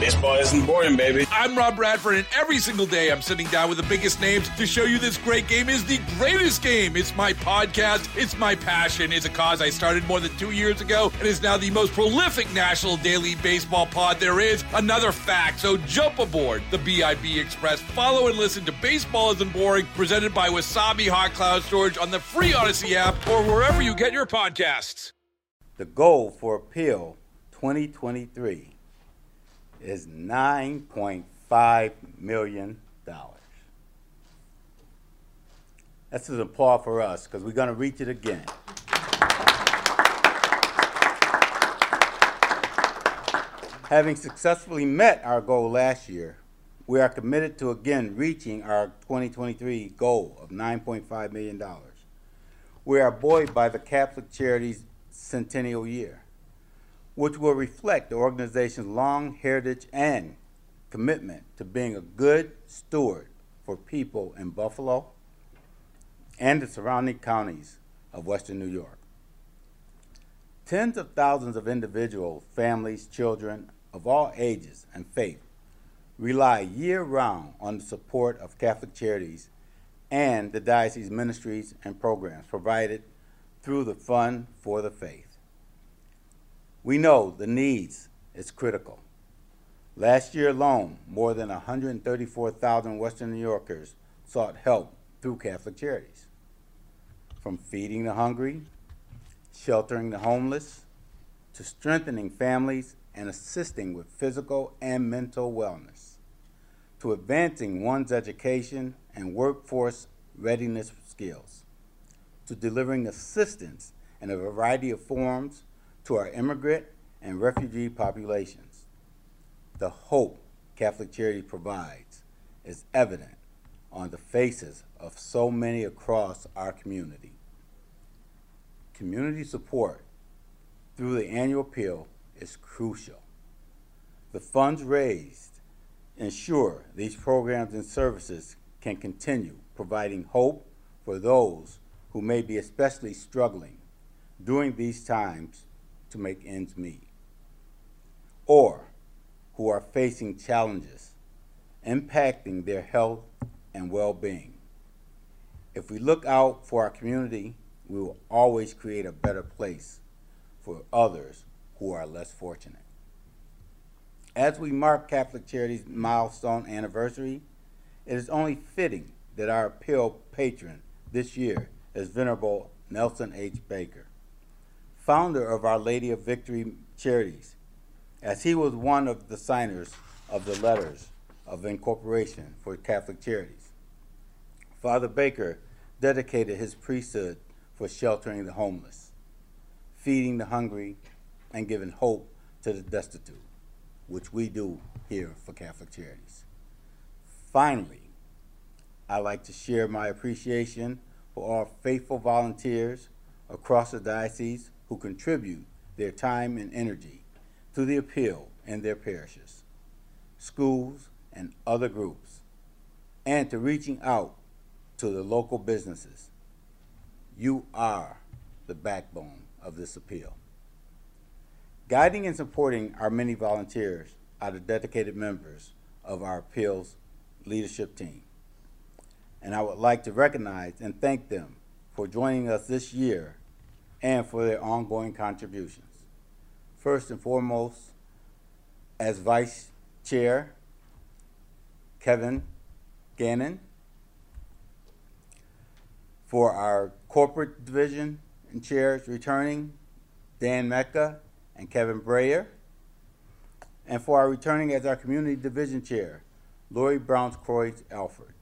Baseball Isn't Boring, baby. I'm Rob Bradford, and every single day I'm sitting down with the biggest names to show you this great game is the greatest game. It's my podcast. It's my passion. It's a cause I started more than 2 years ago and is now the most prolific national daily baseball pod there is. Another fact, so jump aboard the B.I.B. Express. Follow and listen to Baseball Isn't Boring, presented by Wasabi Hot Cloud Storage on the free Odyssey app or wherever you get your podcasts. The goal for Appeal 2023. Is $9.5 million. That's an applause for us, because we're going to reach it again. Having successfully met our goal last year, we are committed to again reaching our 2023 goal of $9.5 million. We are buoyed by the Catholic Charities centennial year, which will reflect the organization's long heritage and commitment to being a good steward for people in Buffalo and the surrounding counties of Western New York. Tens of thousands of individuals, families, children of all ages and faith rely year-round on the support of Catholic Charities and the diocese's ministries and programs provided through the Fund for the Faith. We know the needs is critical. Last year alone, more than 134,000 Western New Yorkers sought help through Catholic Charities. From feeding the hungry, sheltering the homeless, to strengthening families and assisting with physical and mental wellness, to advancing one's education and workforce readiness skills, to delivering assistance in a variety of forms to our immigrant and refugee populations. The hope Catholic Charities provides is evident on the faces of so many across our community. Community support through the annual appeal is crucial. The funds raised ensure these programs and services can continue providing hope for those who may be especially struggling during these times to make ends meet, or who are facing challenges impacting their health and well-being. If we look out for our community, we will always create a better place for others who are less fortunate. As we mark Catholic Charities' milestone anniversary, it is only fitting that our appeal patron this year is Venerable Nelson H. Baker, founder of Our Lady of Victory Charities, as he was one of the signers of the letters of incorporation for Catholic Charities. Father Baker dedicated his priesthood for sheltering the homeless, feeding the hungry, and giving hope to the destitute, which we do here for Catholic Charities. Finally, I'd like to share my appreciation for all faithful volunteers across the diocese who contribute their time and energy to the appeal in their parishes, schools, and other groups, and to reaching out to the local businesses. You are the backbone of this appeal. Guiding and supporting our many volunteers are the dedicated members of our appeals leadership team, and I would like to recognize and thank them for joining us this year and for their ongoing contributions. First and foremost, as Vice Chair, Kevin Gannon, for our Corporate Division and Chairs returning, Dan Mecca and Kevin Breyer, and for our returning as our Community Division Chair, Lori Browns-Croix-Alford.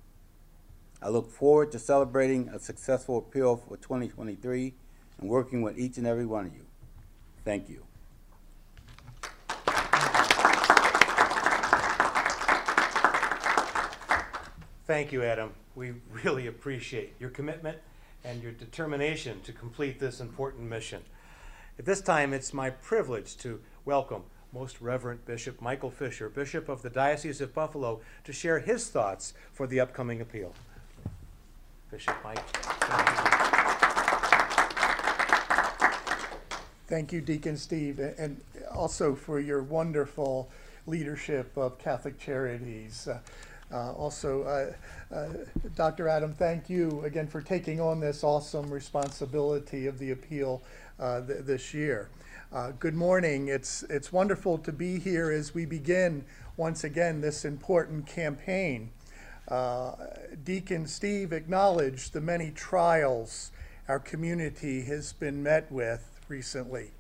I look forward to celebrating a successful appeal for 2023 and working with each and every one of you. Thank you. Thank you, Adam. We really appreciate your commitment and your determination to complete this important mission. At this time, it's my privilege to welcome Most Reverend Bishop Michael Fisher, Bishop of the Diocese of Buffalo, to share his thoughts for the upcoming appeal. Bishop Mike. Thank you, Deacon Steve, and also for your wonderful leadership of Catholic Charities. Dr. Adam, thank you again for taking on this awesome responsibility of the appeal this year. Good morning. It's wonderful to be here as we begin once again this important campaign. Deacon Steve acknowledged the many trials our community has been met with recently.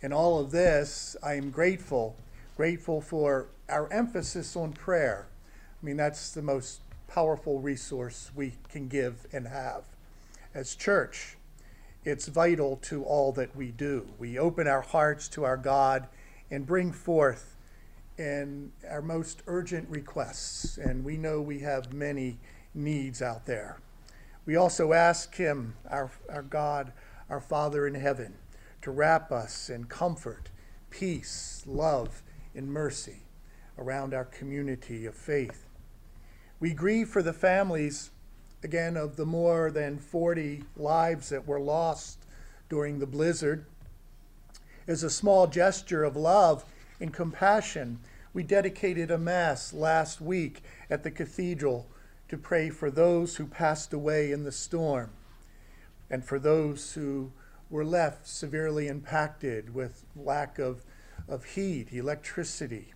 In all of this, I am grateful for our emphasis on prayer. I mean, that's the most powerful resource we can give and have. As church, it's vital to all that we do. We open our hearts to our God and bring forth in our most urgent requests. And we know we have many needs out there. We also ask Him, our God, our Father in heaven, to wrap us in comfort, peace, love, and mercy around our community of faith. We grieve for the families, again, of the more than 40 lives that were lost during the blizzard. As a small gesture of love and compassion, we dedicated a Mass last week at the cathedral to pray for those who passed away in the storm and for those who were left severely impacted with lack of heat, electricity.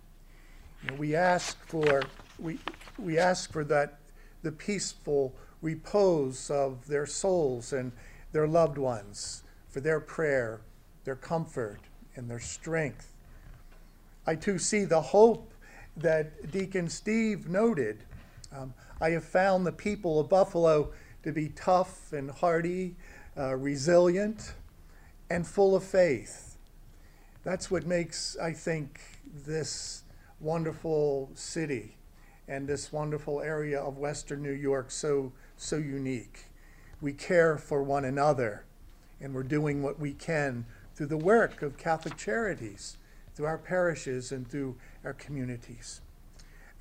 And we ask for that, the peaceful repose of their souls and their loved ones, for their prayer, their comfort, and their strength. I too see the hope that Deacon Steve noted. I have found the people of Buffalo to be tough and hardy, resilient, and full of faith. That's what makes, I think, this wonderful city and this wonderful area of Western New York so unique. We care for one another, and we're doing what we can through the work of Catholic Charities, through our parishes and through our communities.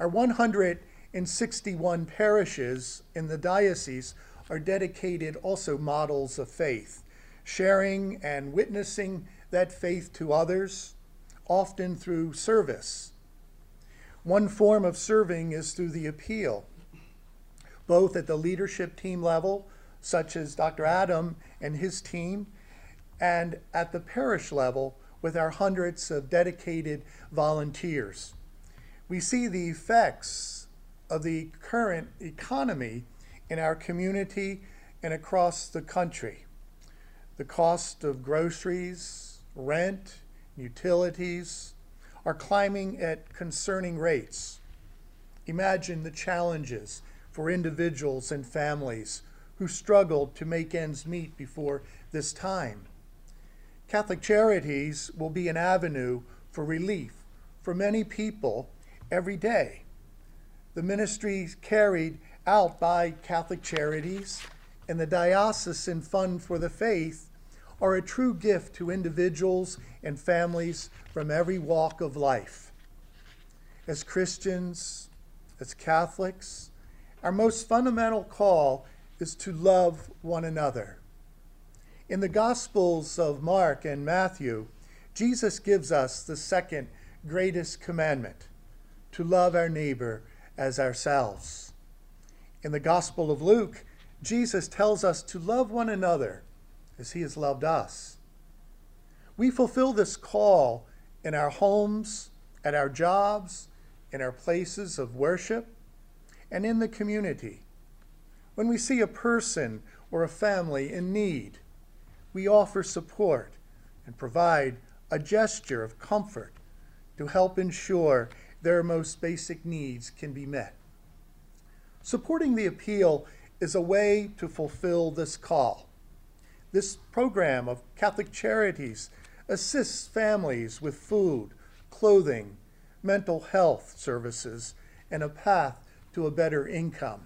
Our 161 parishes in the diocese are dedicated also models of faith, sharing and witnessing that faith to others, often through service. One form of serving is through the appeal, both at the leadership team level, such as Dr. Adam and his team, and at the parish level with our hundreds of dedicated volunteers. We see the effects of the current economy in our community and across the country. The cost of groceries, rent, utilities, are climbing at concerning rates. Imagine the challenges for individuals and families who struggled to make ends meet before this time. Catholic Charities will be an avenue for relief for many people every day. The ministries carried out by Catholic Charities and the Diocesan Fund for the Faith are a true gift to individuals and families from every walk of life. As Christians, as Catholics, our most fundamental call is to love one another. In the Gospels of Mark and Matthew, Jesus gives us the second greatest commandment, to love our neighbor as ourselves. In the Gospel of Luke, Jesus tells us to love one another as He has loved us. We fulfill this call in our homes, at our jobs, in our places of worship, and in the community. When we see a person or a family in need, we offer support and provide a gesture of comfort to help ensure their most basic needs can be met. Supporting the appeal is a way to fulfill this call. This program of Catholic Charities assists families with food, clothing, mental health services, and a path to a better income.